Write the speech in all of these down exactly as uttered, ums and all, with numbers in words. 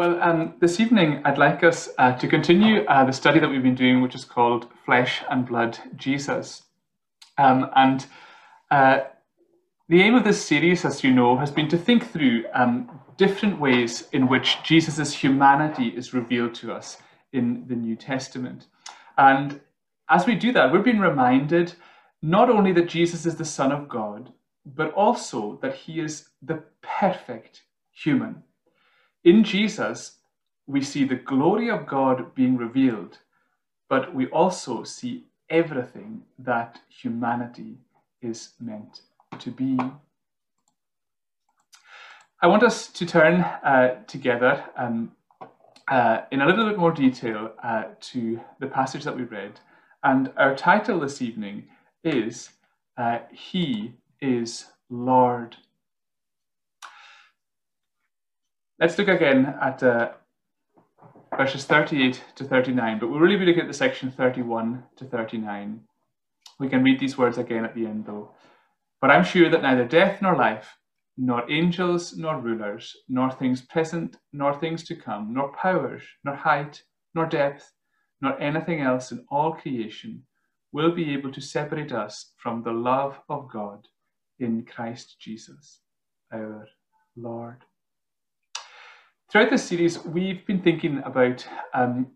Well, um, this evening, I'd like us uh, to continue uh, the study that we've been doing, which is called Flesh and Blood Jesus. Um, and uh, the aim of this series, as you know, has been to think through um, different ways in which Jesus' humanity is revealed to us in the New Testament. And as we do that, we're being reminded not only that Jesus is the Son of God, but also that he is the perfect human. In Jesus, we see the glory of God being revealed, but we also see everything that humanity is meant to be. I want us to turn uh, together um, uh, in a little bit more detail uh, to the passage that we read. And our title this evening is uh, He is Lord. Let's look again at uh, verses thirty-eight to thirty-nine, but we'll really be looking at the section thirty-one to thirty-nine. We can read these words again at the end though. But I'm sure that neither death nor life, nor angels nor rulers, nor things present, nor things to come, nor powers, nor height, nor depth, nor anything else in all creation will be able to separate us from the love of God in Christ Jesus, our Lord. Throughout this series, we've been thinking about um,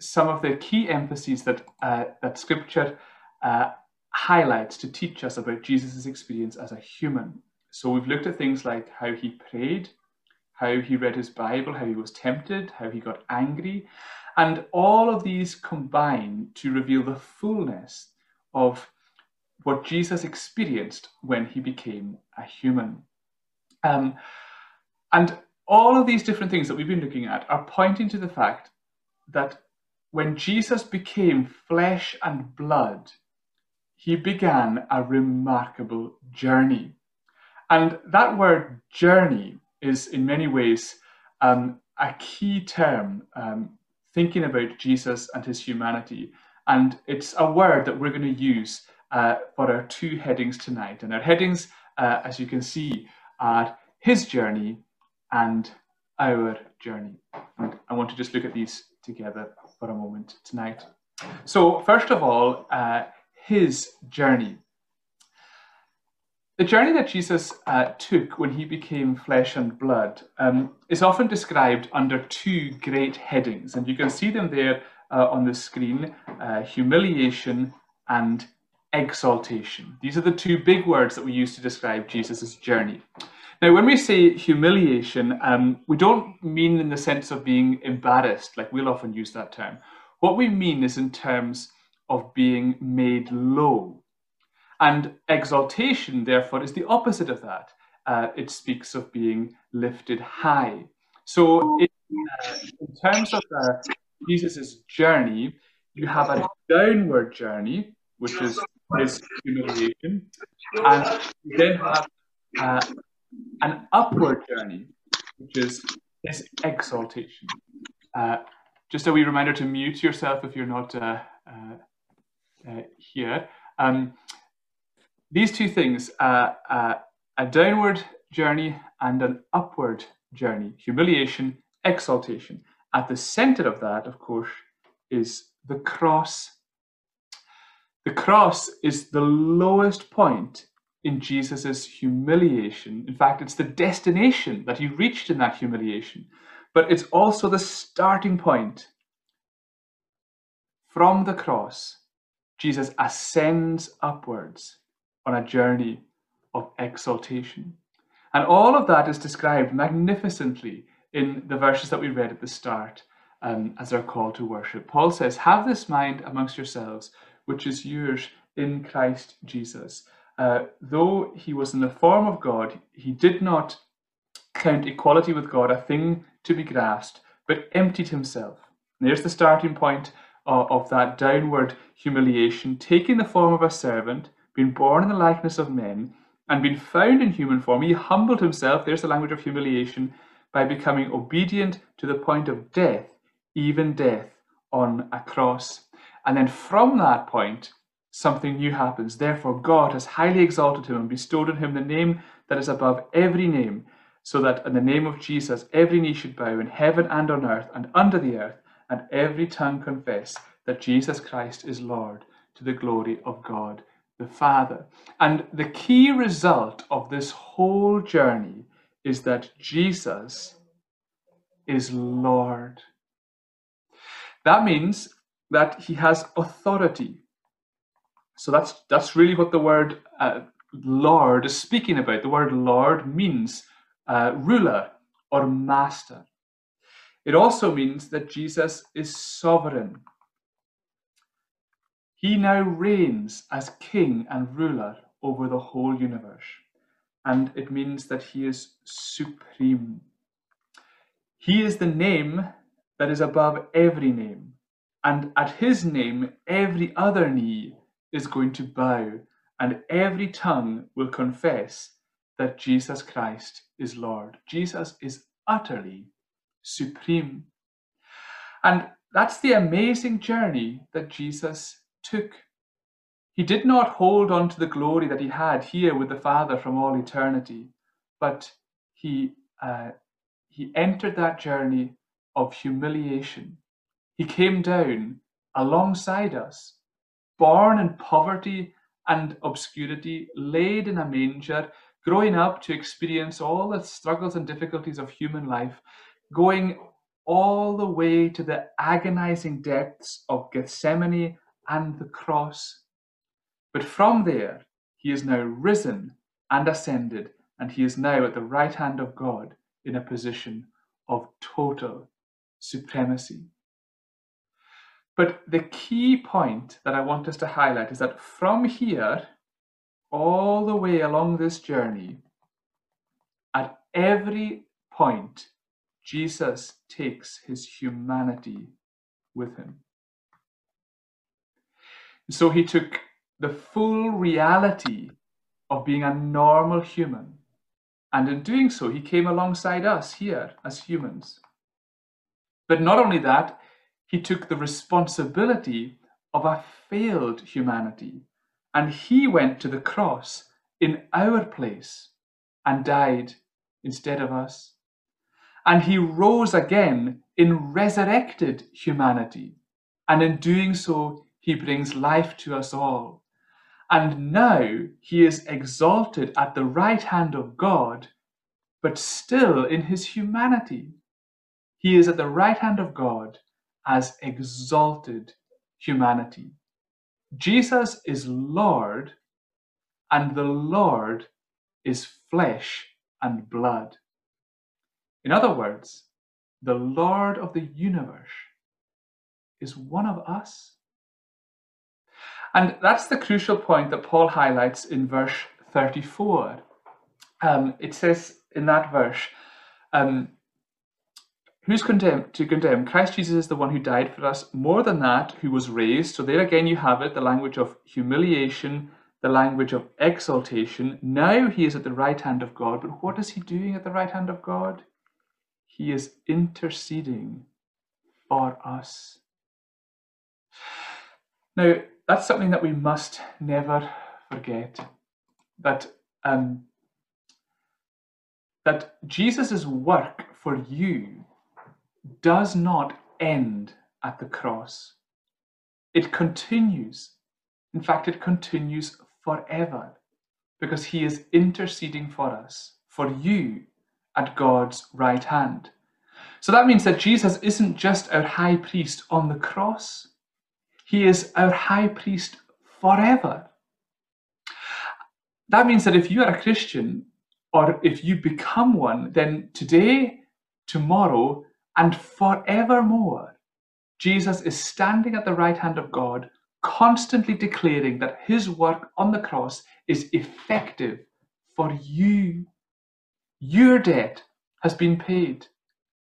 some of the key emphases that, uh, that Scripture uh, highlights to teach us about Jesus' experience as a human. So we've looked at things like how he prayed, how he read his Bible, how he was tempted, how he got angry, and all of these combine to reveal the fullness of what Jesus experienced when he became a human. Um, and All of these different things that we've been looking at are pointing to the fact that when Jesus became flesh and blood, he began a remarkable journey. And that word journey is in many ways um, a key term um, thinking about Jesus and his humanity. And it's a word that we're going to use uh, for our two headings tonight. And our headings, uh, as you can see, are his journey and our journey. And I want to just look at these together for a moment tonight. So first of all, uh, his journey. The journey that Jesus uh, took when he became flesh and blood um, is often described under two great headings, and you can see them there uh, on the screen, uh, humiliation and exaltation. These are the two big words that we use to describe Jesus's journey. Now, when we say humiliation, um, we don't mean in the sense of being embarrassed, like we'll often use that term. What we mean is in terms of being made low. And exaltation, therefore, is the opposite of that. Uh, it speaks of being lifted high. So in, uh, in terms of uh, Jesus's journey, you have a downward journey, which is his humiliation, and you then have uh, an upward journey, which is his exaltation. Uh, just a wee reminder to mute yourself if you're not uh, uh, uh, here. Um, these two things, uh, uh, a downward journey and an upward journey, humiliation, exaltation. At the center of that, of course, is the cross. The cross is the lowest point in Jesus's humiliation. In fact, it's the destination that he reached in that humiliation, but it's also the starting point. From the cross, Jesus ascends upwards on a journey of exaltation. And all of that is described magnificently in the verses that we read at the start um, as our call to worship. Paul says, "Have this mind amongst yourselves, which is yours in Christ Jesus. Uh, though he was in the form of God, he did not count equality with God a thing to be grasped, but emptied himself." And there's the starting point uh, of that downward humiliation, taking the form of a servant, being born in the likeness of men, and being found in human form. He humbled himself, there's the language of humiliation, by becoming obedient to the point of death, even death on a cross. And then from that point, something new happens. "Therefore, God has highly exalted him and bestowed on him the name that is above every name, so that in the name of Jesus, every knee should bow in heaven and on earth and under the earth, and every tongue confess that Jesus Christ is Lord, to the glory of God the Father. And the key result of this whole journey is that Jesus is Lord. That means that he has authority. So that's that's really what the word uh, Lord is speaking about. The word Lord means uh, ruler or master. It also means that Jesus is sovereign. He now reigns as king and ruler over the whole universe. And it means that he is supreme. He is the name that is above every name. And at his name, every other knee is going to bow, and every tongue will confess that Jesus Christ is Lord. Jesus is utterly supreme. And that's the amazing journey that Jesus took. He did not hold on to the glory that he had here with the Father from all eternity, but he uh, he entered that journey of humiliation. He came down alongside us, born in poverty and obscurity, laid in a manger, growing up to experience all the struggles and difficulties of human life, going all the way to the agonizing depths of Gethsemane and the cross. But from there, he is now risen and ascended, and he is now at the right hand of God in a position of total supremacy. But the key point that I want us to highlight is that from here, all the way along this journey, at every point, Jesus takes his humanity with him. So he took the full reality of being a normal human, and in doing so, he came alongside us here as humans. But not only that, he took the responsibility of a failed humanity, and he went to the cross in our place and died instead of us. And he rose again in resurrected humanity, and in doing so, he brings life to us all. And now he is exalted at the right hand of God, but still in his humanity. He is at the right hand of God as exalted humanity. Jesus is Lord, and the Lord is flesh and blood. In other words, the Lord of the universe is one of us. And that's the crucial point that Paul highlights in verse thirty-four. Um, it says in that verse, um, who's condemned to condemn? Christ Jesus is the one who died for us, more than that, who was raised. So there again you have it, the language of humiliation, the language of exaltation. Now he is at the right hand of God. But what is he doing at the right hand of God? He is interceding for us. Now, that's something that we must never forget, that um, that Jesus's work for you does not end at the cross. It continues. In fact, it continues forever, because he is interceding for us, for you, at God's right hand. So that means that Jesus isn't just our high priest on the cross. He is our high priest forever. That means that if you are a Christian, or if you become one, then today, tomorrow, and forevermore, Jesus is standing at the right hand of God, constantly declaring that his work on the cross is effective for you. Your debt has been paid.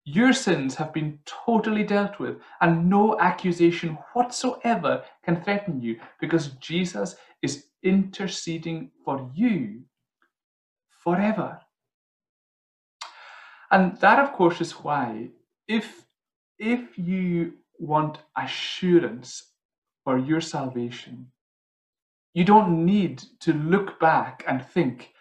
Your sins have been totally dealt with, and no accusation whatsoever can threaten you, because Jesus is interceding for you forever. And that, of course, is why if, if you want assurance for your salvation, you don't need to look back and think,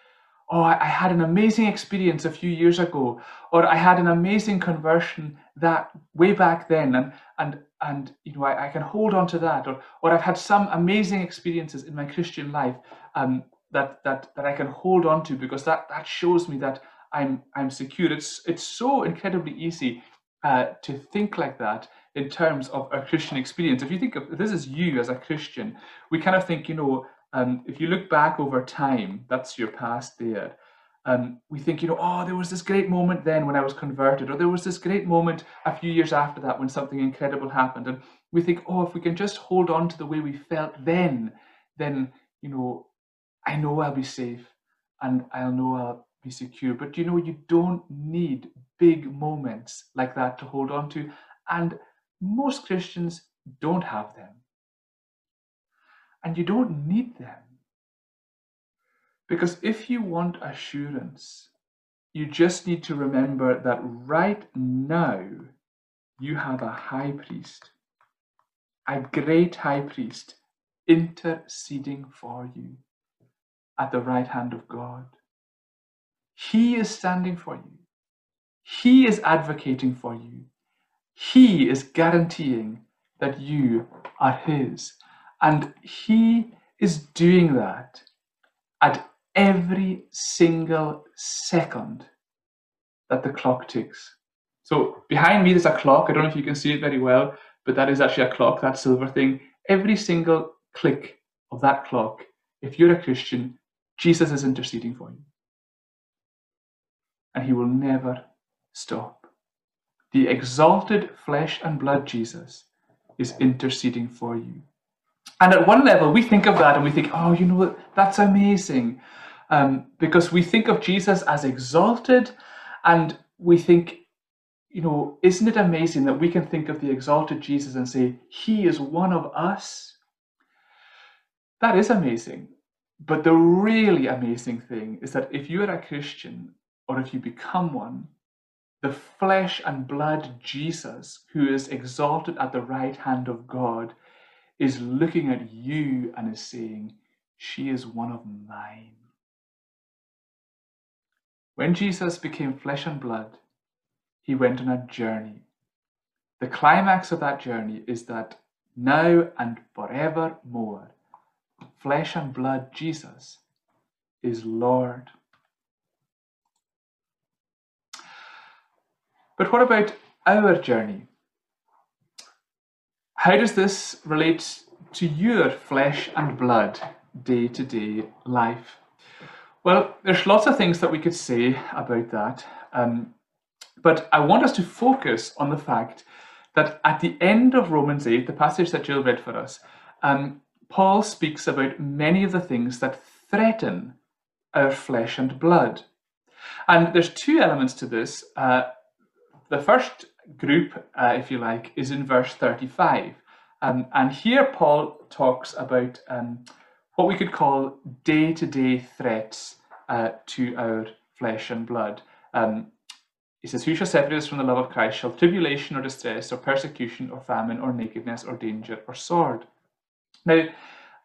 oh, I had an amazing experience a few years ago, or I had an amazing conversion that way back then, and and and you know I, I can hold on to that, or or I've had some amazing experiences in my Christian life um, that that that I can hold on to, because that that shows me that I'm I'm secure. It's it's so incredibly easy uh, to think like that in terms of a Christian experience. If you think of, if this is you as a Christian, we kind of think, you know. Um, if you look back over time, that's your past there. Um, we think, you know, oh, there was this great moment then when I was converted, or there was this great moment a few years after that when something incredible happened. And we think, oh, if we can just hold on to the way we felt then, then, you know, I know I'll be safe and I'll know I'll be secure. But, you know, you don't need big moments like that to hold on to. And most Christians don't have them. And you don't need them. Because if you want assurance, you just need to remember that right now you have a high priest, a great high priest interceding for you at the right hand of God. He is standing for you. He is advocating for you. He is guaranteeing that you are his. And he is doing that at every single second that the clock ticks. So behind me there's a clock. I don't know if you can see it very well, but that is actually a clock, that silver thing. Every single click of that clock, if you're a Christian, Jesus is interceding for you. And he will never stop. The exalted flesh and blood Jesus is interceding for you. And at one level, we think of that and we think, oh, you know what, that's amazing. Um, because we think of Jesus as exalted, and we think, you know, isn't it amazing that we can think of the exalted Jesus and say, he is one of us? That is amazing. But the really amazing thing is that if you are a Christian, or if you become one, the flesh and blood Jesus, who is exalted at the right hand of God, is looking at you and is saying, she is one of mine. When Jesus became flesh and blood, he went on a journey. The climax of that journey is that now and forevermore, flesh and blood Jesus is Lord. But what about our journey? How does this relate to your flesh and blood day-to-day life? Well, there's lots of things that we could say about that, um, but I want us to focus on the fact that at the end of Romans eight, the passage that Jill read for us, um, Paul speaks about many of the things that threaten our flesh and blood. And there's two elements to this. Uh, the first group, uh, if you like, is in verse thirty-five. Um, and here Paul talks about um, what we could call day-to-day threats uh, to our flesh and blood. Um, he says, who shall separate us from the love of Christ? Shall tribulation or distress or persecution or famine or nakedness or danger or sword? Now,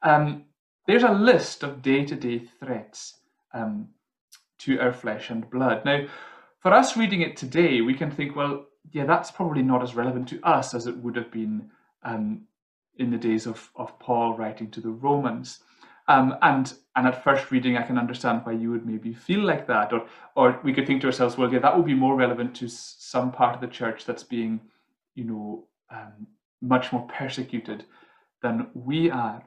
um, there's a list of day-to-day threats um, to our flesh and blood. Now, for us reading it today, we can think, well, yeah, that's probably not as relevant to us as it would have been um, in the days of, of Paul writing to the Romans. Um, and, and at first reading, I can understand why you would maybe feel like that. Or, or we could think to ourselves, well, yeah, that would be more relevant to some part of the church that's being, you know, um, much more persecuted than we are.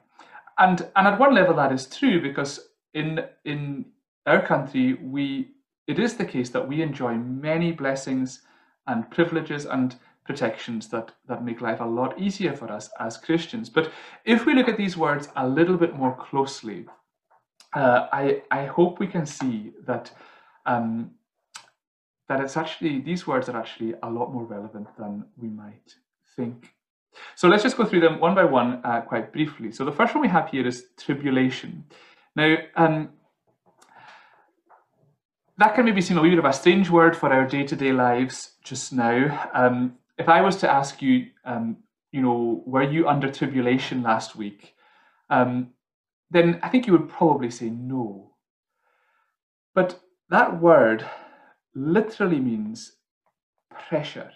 And, and at one level, that is true, because in, in our country, we it is the case that we enjoy many blessings and privileges and protections that, that make life a lot easier for us as Christians. But if we look at these words a little bit more closely, uh, I, I hope we can see that, um, that it's actually, these words are actually a lot more relevant than we might think. So let's just go through them one by one uh, quite briefly. So the first one we have here is tribulation. Now, um, that can maybe seem a wee bit of a strange word for our day-to-day lives just now. Um, if I was to ask you, um, you know, were you under tribulation last week? Um, then I think you would probably say no. But that word literally means pressure.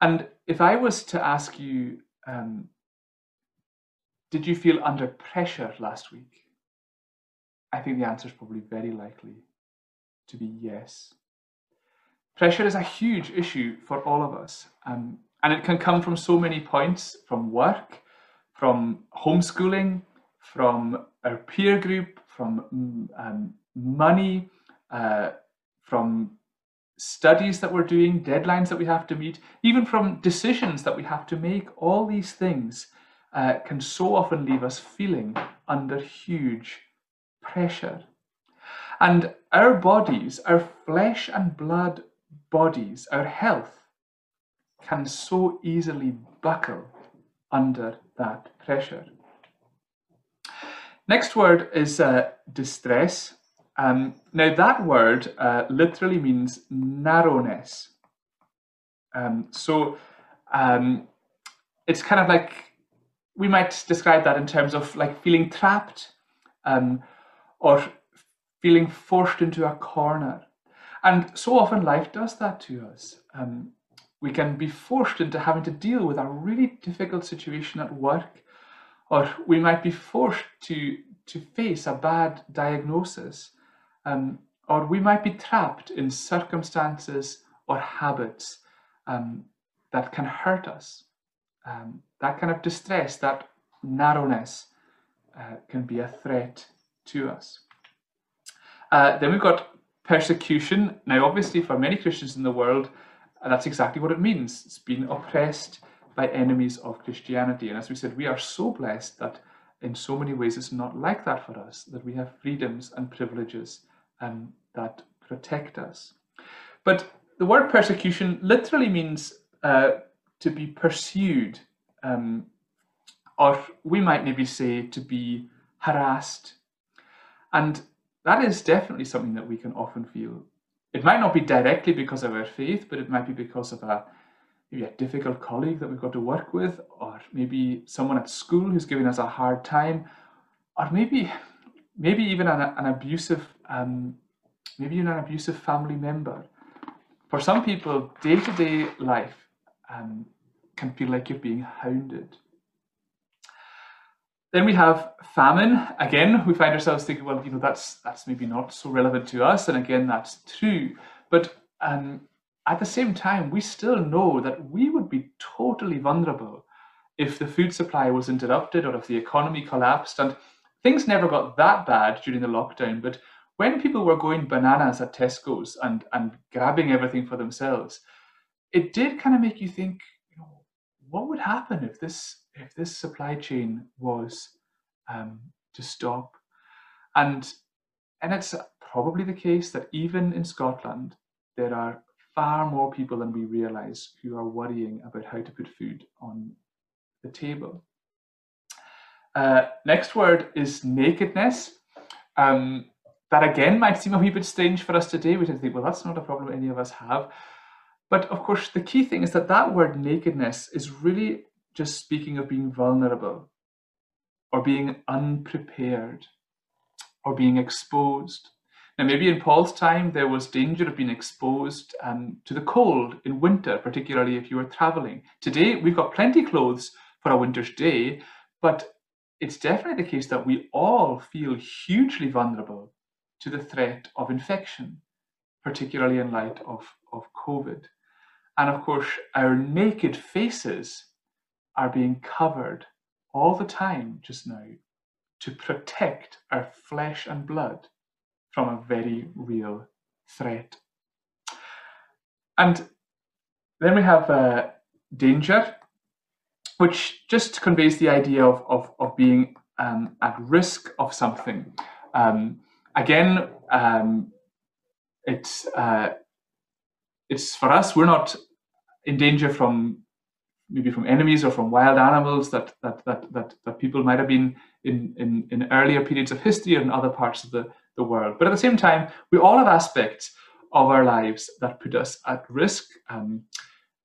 And if I was to ask you, um, did you feel under pressure last week? I think the answer is probably very likely to be yes. Pressure is a huge issue for all of us. Um, and it can come from so many points, from work, from homeschooling, from our peer group, from um, money, uh, from studies that we're doing, deadlines that we have to meet, even from decisions that we have to make. All these things uh, can so often leave us feeling under huge pressure. And our bodies, our flesh and blood bodies, our health, can so easily buckle under that pressure. Next word is uh, distress. Um, now that word uh, literally means narrowness. Um, so um, it's kind of like, we might describe that in terms of like feeling trapped um, or feeling forced into a corner. And so often life does that to us. Um, we can be forced into having to deal with a really difficult situation at work, or we might be forced to, to face a bad diagnosis. Um, or we might be trapped in circumstances or habits um, that can hurt us. Um, that kind of distress, that narrowness uh, can be a threat to us. Uh, then we've got persecution. Now, obviously, for many Christians in the world, uh, that's exactly what it means. It's being oppressed by enemies of Christianity. And as we said, we are so blessed that in so many ways it's not like that for us, that we have freedoms and privileges um, that protect us. But the word persecution literally means uh, to be pursued, um, or we might maybe say to be harassed. And that is definitely something that we can often feel. It might not be directly because of our faith, but it might be because of a, maybe a difficult colleague that we've got to work with, or maybe someone at school who's giving us a hard time, or maybe maybe even an, an abusive, um, maybe even an abusive family member. For some people, day-to-day life um, can feel like you're being hounded. Then we have famine. Again, we find ourselves thinking, well, you know, that's that's maybe not so relevant to us, and again, that's true. But um, at the same time, we still know that we would be totally vulnerable if the food supply was interrupted or if the economy collapsed. And things never got that bad during the lockdown, but when people were going bananas at Tesco's and and grabbing everything for themselves, it did kind of make you think, you know, what would happen if this if this supply chain was um, to stop? And, and it's probably the case that even in Scotland, there are far more people than we realise who are worrying about how to put food on the table. Uh, next word is nakedness. Um, that again might seem a wee bit strange for us today. We tend to think, well, that's not a problem any of us have. But of course, the key thing is that that word nakedness is really just speaking of being vulnerable, or being unprepared, or being exposed. Now, maybe in Paul's time, there was danger of being exposed um, to the cold in winter, particularly if you were traveling. Today, we've got plenty of clothes for a winter's day, but it's definitely the case that we all feel hugely vulnerable to the threat of infection, particularly in light of, of COVID. And of course, our naked faces are being covered all the time just now to protect our flesh and blood from a very real threat. And then we have uh, danger, which just conveys the idea of, of, of being um, at risk of something. Um, again, um, it's, uh, it's for us, we're not in danger from maybe from enemies or from wild animals that that that that, that people might have been in, in, in earlier periods of history or in other parts of the, the world. But at the same time, we all have aspects of our lives that put us at risk. Um,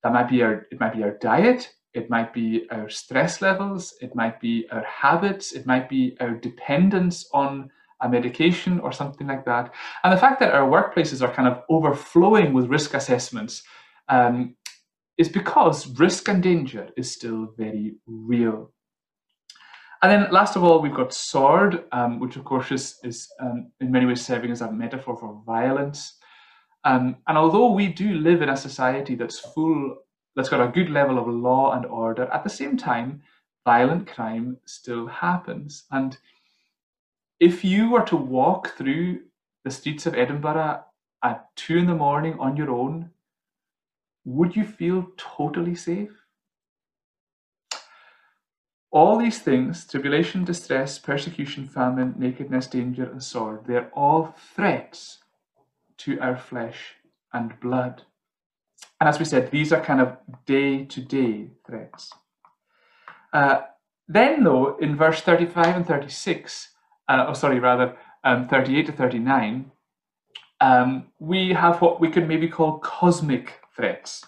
that might be our it might be our diet, It might be our stress levels, it might be our habits, it might be our dependence on a medication or something like that. And the fact that our workplaces are kind of overflowing with risk assessments um, is because risk and danger is still very real. And then last of all, we've got sword, um, which of course is, is um, in many ways serving as a metaphor for violence. Um, and although we do live in a society that's full, that's got a good level of law and order, at the same time, violent crime still happens. And if you were to walk through the streets of Edinburgh at two in the morning on your own, would you feel totally safe? All these things, tribulation, distress, persecution, famine, nakedness, danger, and sword, they're all threats to our flesh and blood. And as we said, these are kind of day-to-day threats. Uh, then though, in verse thirty-five and thirty-six, Uh, oh, sorry, rather, um, thirty-eight to thirty-nine, um, we have what we could maybe call cosmic threats.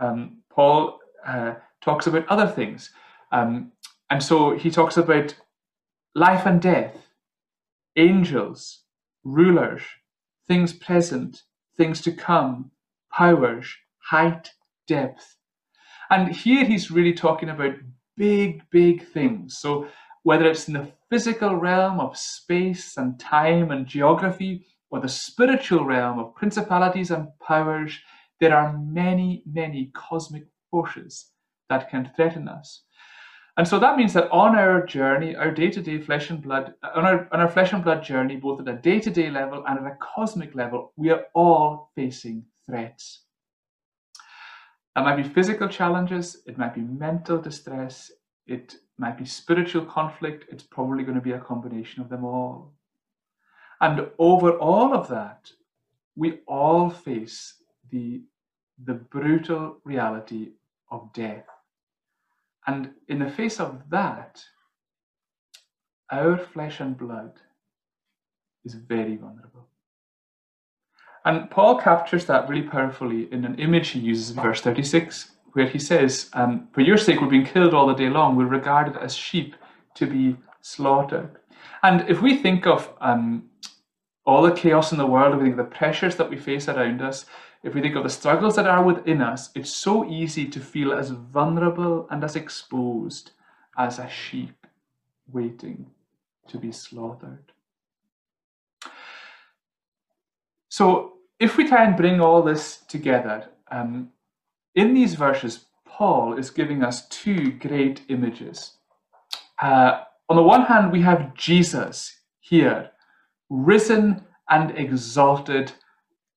Um, Paul uh, talks about other things. Um, and so he talks about life and death, angels, rulers, things present, things to come, powers, height, depth. And here he's really talking about big, big things. So whether it's in the physical realm of space and time and geography, or the spiritual realm of principalities and powers, there are many, many cosmic forces that can threaten us. And so that means that on our journey, our day-to-day flesh and blood, on our, on our flesh and blood journey, both at a day-to-day level and at a cosmic level, we are all facing threats. That might be physical challenges, it might be mental distress, it might be spiritual conflict, it's probably going to be a combination of them all. And over all of that, we all face the, the brutal reality of death. And in the face of that, our flesh and blood is very vulnerable. And Paul captures that really powerfully in an image he uses in verse thirty-six. Where he says, um, for your sake we're being killed all the day long, we're regarded as sheep to be slaughtered. And if we think of um, all the chaos in the world, if we think of the pressures that we face around us, if we think of the struggles that are within us, it's so easy to feel as vulnerable and as exposed as a sheep waiting to be slaughtered. So if we try and bring all this together, um, in these verses, Paul is giving us two great images. Uh, on the one hand, we have Jesus here, risen and exalted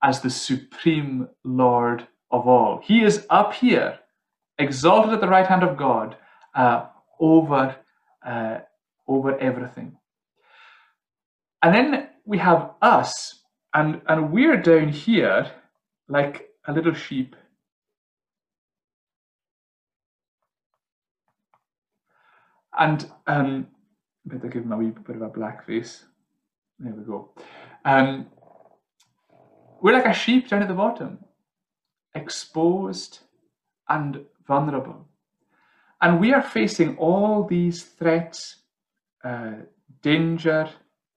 as the supreme Lord of all. He is up here, exalted at the right hand of God, uh, over, uh, over everything. And then we have us, and, and we're down here like a little sheep. And um, better give him a wee bit of a black face. There we go. Um, we're like a sheep down at the bottom, exposed and vulnerable. And we are facing all these threats, uh, danger,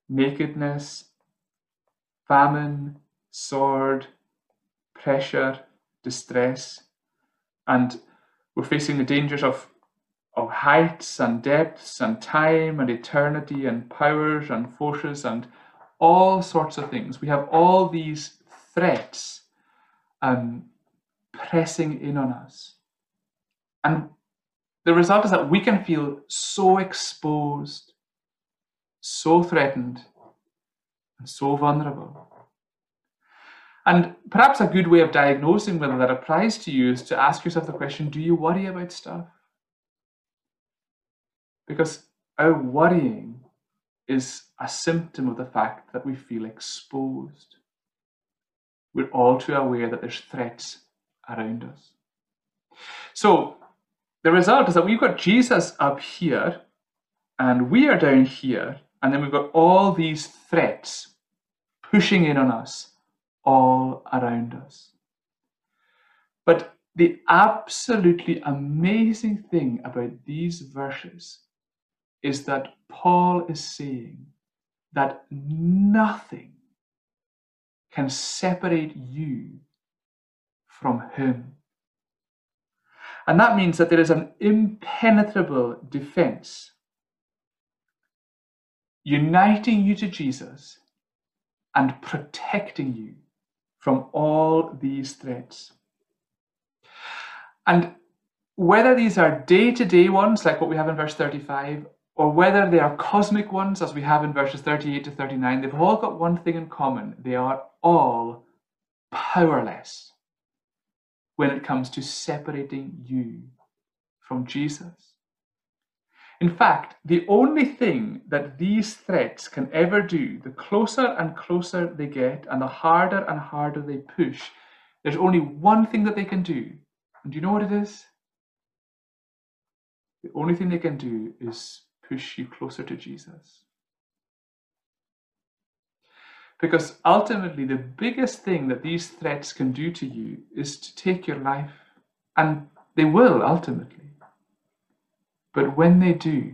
nakedness, famine, sword, pressure, distress. And we're facing the dangers of of heights and depths and time and eternity and powers and forces and all sorts of things. We have all these threats um, pressing in on us. And the result is that we can feel so exposed, so threatened, and so vulnerable. And perhaps a good way of diagnosing whether that applies to you is to ask yourself the question, do you worry about stuff? Because our worrying is a symptom of the fact that we feel exposed. We're all too aware that there's threats around us. So the result is that we've got Jesus up here and we are down here, and then we've got all these threats pushing in on us, all around us. But The absolutely amazing thing about these verses is that Paul is saying that nothing can separate you from him. And that means that there is an impenetrable defense uniting you to Jesus and protecting you from all these threats. And whether these are day-to-day ones, like what we have in verse thirty-five, or whether they are cosmic ones, as we have in verses thirty-eight to thirty-nine, they've all got one thing in common. They are all powerless when it comes to separating you from Jesus. In fact, the only thing that these threats can ever do, the closer and closer they get, and the harder and harder they push, there's only one thing that they can do. And do you know what it is? The only thing they can do is push you closer to Jesus. Because ultimately, the biggest thing that these threats can do to you is to take your life, and they will ultimately. But when they do,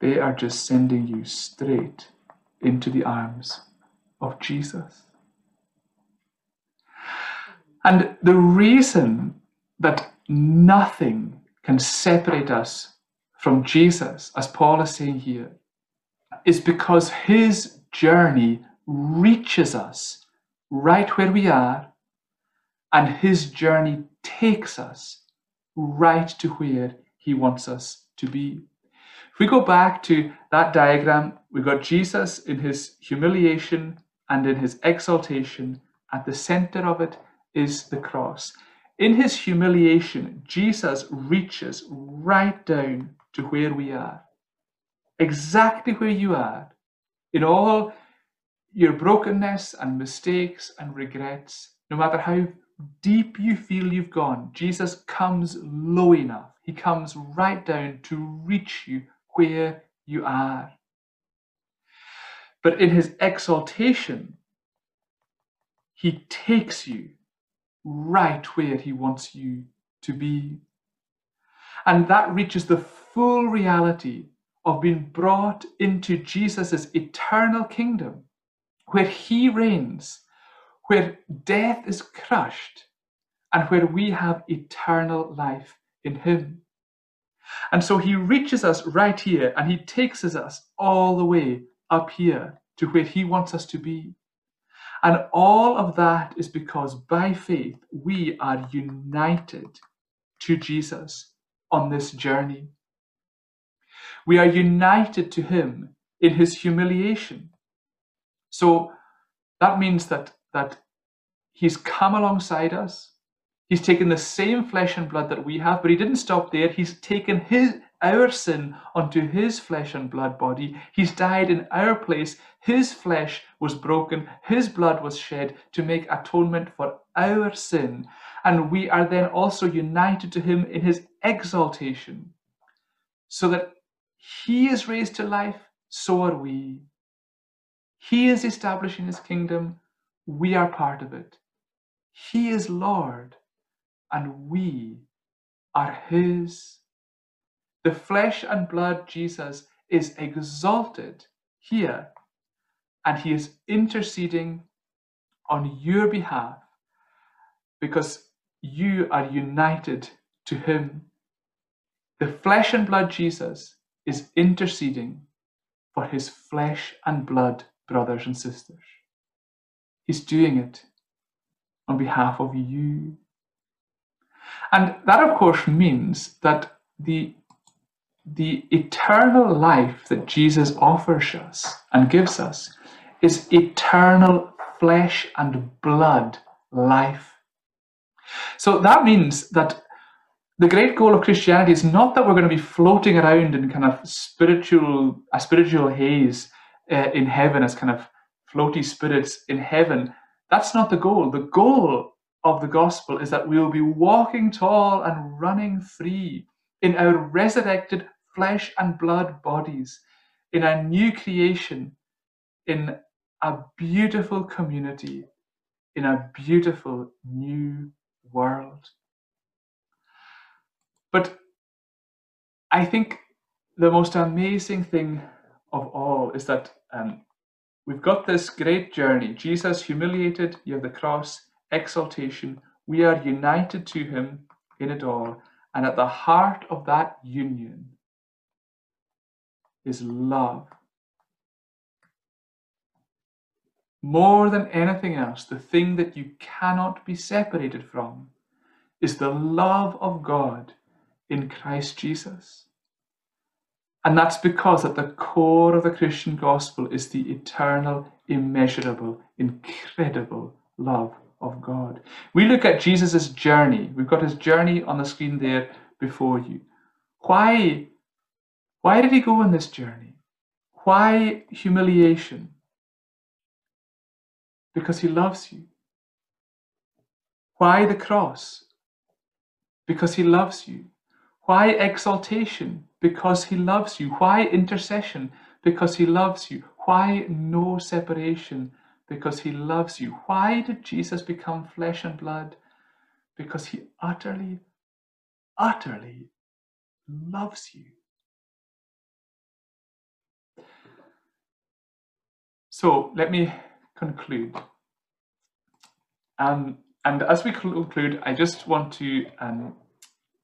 they are just sending you straight into the arms of Jesus. And the reason that nothing can separate us from Jesus, as Paul is saying here, is because his journey reaches us right where we are, and his journey takes us right to where he wants us to be. If we go back to that diagram, we got Jesus in his humiliation and in his exaltation. At the center of it is the cross. In his humiliation, Jesus reaches right down to where we are, exactly where you are, in all your brokenness and mistakes and regrets. No matter how deep you feel you've gone, Jesus comes low enough. He comes right down to reach you where you are. But in his exaltation, he takes you right where he wants you to be. And that reaches the full reality of being brought into Jesus's eternal kingdom, where he reigns, where death is crushed, and where we have eternal life in him. And so he reaches us right here, and he takes us all the way up here to where he wants us to be. And all of that is because by faith we are united to Jesus on this journey. We are united to him in his humiliation. So that means that, that he's come alongside us. He's taken the same flesh and blood that we have, but he didn't stop there. He's taken his, our sin onto his flesh and blood body. He's died in our place. His flesh was broken. His blood was shed to make atonement for our sin. And we are then also united to him in his exaltation, so that he is raised to life, so are we. He is establishing his kingdom. We are part of it. He is Lord, and we are his. The flesh and blood Jesus is exalted here, and he is interceding on your behalf because you are united to him. The flesh and blood Jesus is interceding for his flesh and blood brothers and sisters. He's doing it on behalf of you. And that, of course, means that the, the eternal life that Jesus offers us and gives us is eternal flesh and blood life. So that means that the great goal of Christianity is not that we're going to be floating around in kind of spiritual, a spiritual haze uh, in heaven as kind of floaty spirits in heaven. That's not the goal. The goal of the gospel is that we will be walking tall and running free in our resurrected flesh and blood bodies, in a new creation, in a beautiful community, in a beautiful new world. But I think the most amazing thing of all is that um, we've got this great journey. Jesus humiliated, you have the cross, exaltation. We are united to him in it all. And at the heart of that union is love. More than anything else, the thing that you cannot be separated from is the love of God in Christ Jesus. And that's because at the core of the Christian gospel is the eternal, immeasurable, incredible love of God. We look at Jesus' journey. We've got his journey on the screen there before you. Why? Why did he go on this journey? Why humiliation? Because he loves you. Why the cross? Because he loves you. Why exaltation? Because he loves you. Why intercession? Because he loves you. Why no separation? Because he loves you. Why did Jesus become flesh and blood? Because he utterly, utterly loves you. So let me conclude. Um, and as we conclude, I just want to um,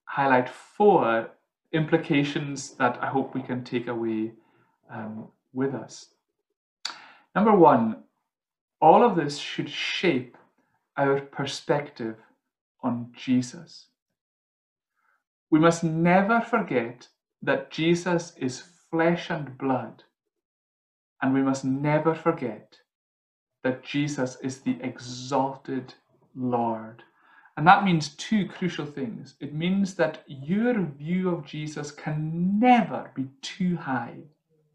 highlight four implications that I hope we can take away um, with us. Number one, all of this should shape our perspective on Jesus. We must never forget that Jesus is flesh and blood, and we must never forget that Jesus is the exalted Lord. And that means two crucial things. It means that your view of Jesus can never be too high.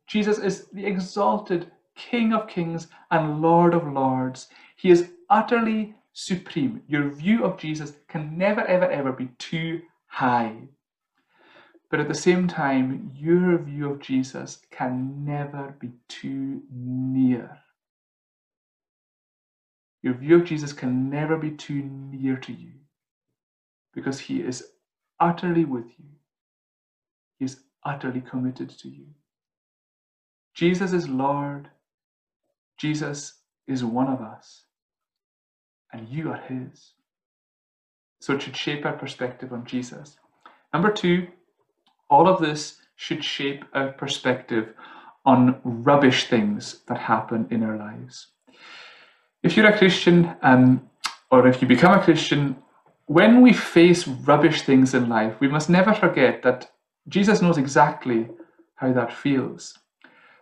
Jesus is the exalted King of Kings and Lord of Lords. He is utterly supreme. Your view of Jesus can never, ever, ever be too high. But at the same time, your view of Jesus can never be too near. Your view of Jesus can never be too near to you, because he is utterly with you. He is utterly committed to you. Jesus is Lord. Jesus is one of us, and you are his. So it should shape our perspective on Jesus. Number two, all of this should shape our perspective on rubbish things that happen in our lives. If you're a Christian, um, or if you become a Christian, when we face rubbish things in life, we must never forget that Jesus knows exactly how that feels.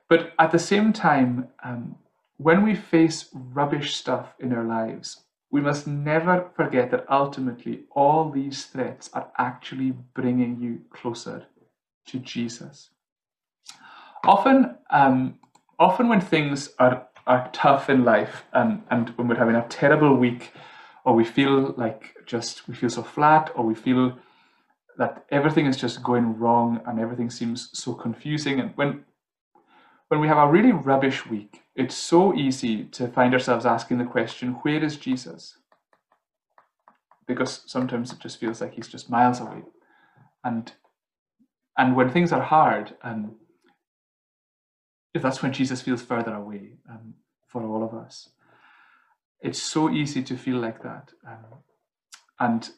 But at the same time, um, when we face rubbish stuff in our lives, we must never forget that ultimately all these threats are actually bringing you closer to Jesus. Often, um, often when things are are tough in life, and, and when we're having a terrible week, or we feel like just, we feel so flat, or we feel that everything is just going wrong and everything seems so confusing. And when, when we have a really rubbish week, it's so easy to find ourselves asking the question, where is Jesus? Because sometimes it just feels like he's just miles away. And, and when things are hard, and if that's when Jesus feels further away um, for all of us. It's so easy to feel like that. Um, and,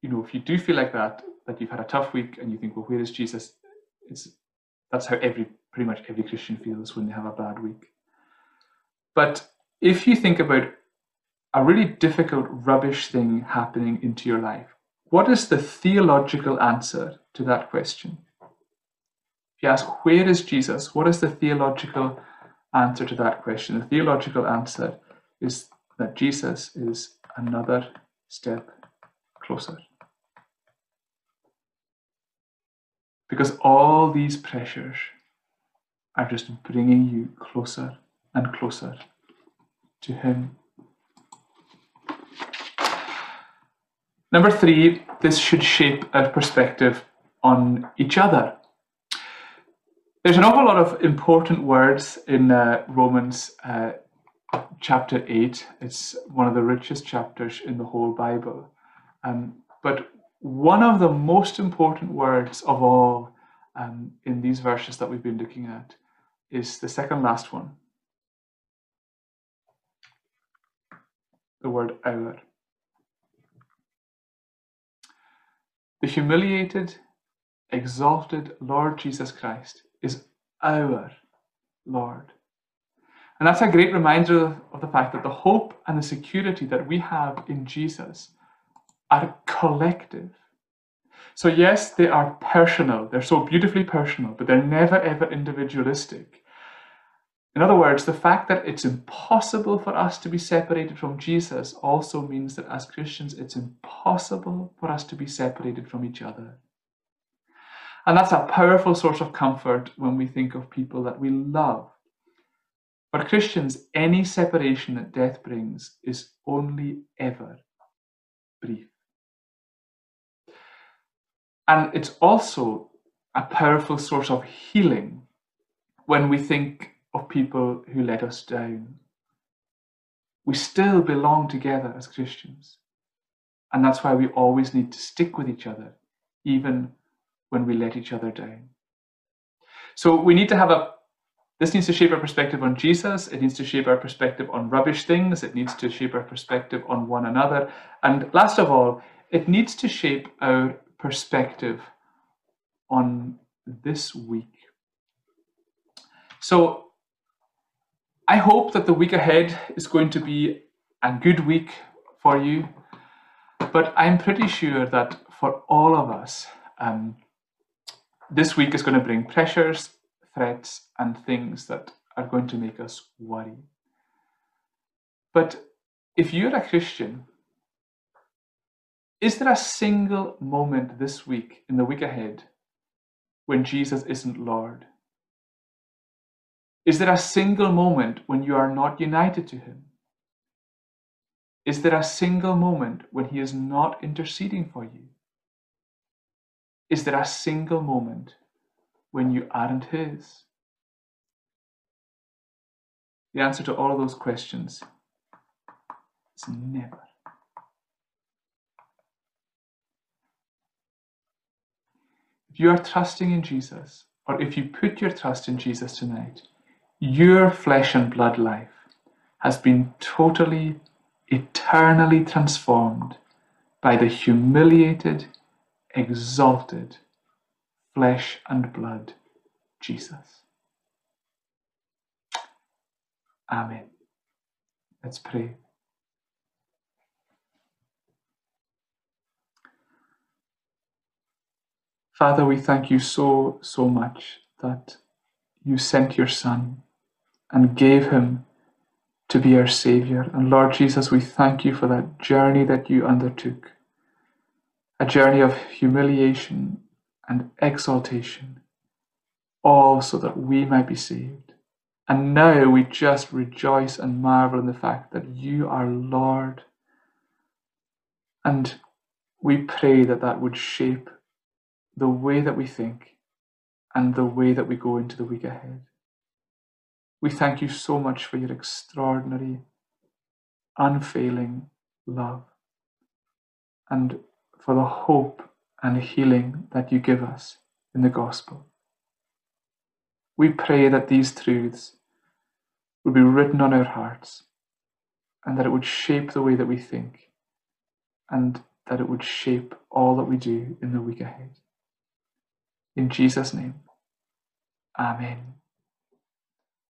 you know, if you do feel like that, that you've had a tough week and you think, well, where is Jesus? It's, that's how every, pretty much every Christian feels when they have a bad week. But if you think about a really difficult, rubbish thing happening into your life, what is the theological answer to that question? If you ask, where is Jesus? What is the theological answer to that question? The theological answer is that Jesus is another step closer. Because all these pressures are just bringing you closer and closer to him. Number three, this should shape our perspective on each other. There's an awful lot of important words in uh, Romans uh, chapter eight. It's one of the richest chapters in the whole Bible. Um, but one of the most important words of all um, in these verses that we've been looking at is the second last one, the word our. The humiliated, exalted Lord Jesus Christ is our Lord. And that's a great reminder of the fact that the hope and the security that we have in Jesus are collective. So yes, they are personal. They're so beautifully personal, but they're never ever individualistic. In other words, the fact that it's impossible for us to be separated from Jesus also means that as Christians, it's impossible for us to be separated from each other. And that's a powerful source of comfort when we think of people that we love. For Christians, any separation that death brings is only ever brief. And it's also a powerful source of healing when we think of people who let us down. We still belong together as Christians, and that's why we always need to stick with each other, even when we let each other down. So we need to have a this needs to shape our perspective on Jesus, it needs to shape our perspective on rubbish things, it needs to shape our perspective on one another, and last of all, it needs to shape our perspective on this week. So I hope that the week ahead is going to be a good week for you, but I'm pretty sure that for all of us, um, this week is going to bring pressures, threats, and things that are going to make us worry. But if you're a Christian, is there a single moment this week, in the week ahead, when Jesus isn't Lord? Is there a single moment when you are not united to him? Is there a single moment when he is not interceding for you? Is there a single moment when you aren't his? The answer to all of those questions is never. If you are trusting in Jesus, or if you put your trust in Jesus tonight, your flesh and blood life has been totally, eternally transformed by the humiliated, exalted flesh and blood Jesus. Amen. Let's pray. Father, we thank you so, so much that you sent your Son and gave him to be our Savior. And Lord Jesus, we thank you for that journey that you undertook, a journey of humiliation and exaltation, all so that we might be saved. And now we just rejoice and marvel in the fact that you are Lord. And we pray that that would shape the way that we think and the way that we go into the week ahead. We thank you so much for your extraordinary, unfailing love and for the hope and healing that you give us in the gospel. We pray that these truths would be written on our hearts and that it would shape the way that we think and that it would shape all that we do in the week ahead. In Jesus' name, Amen.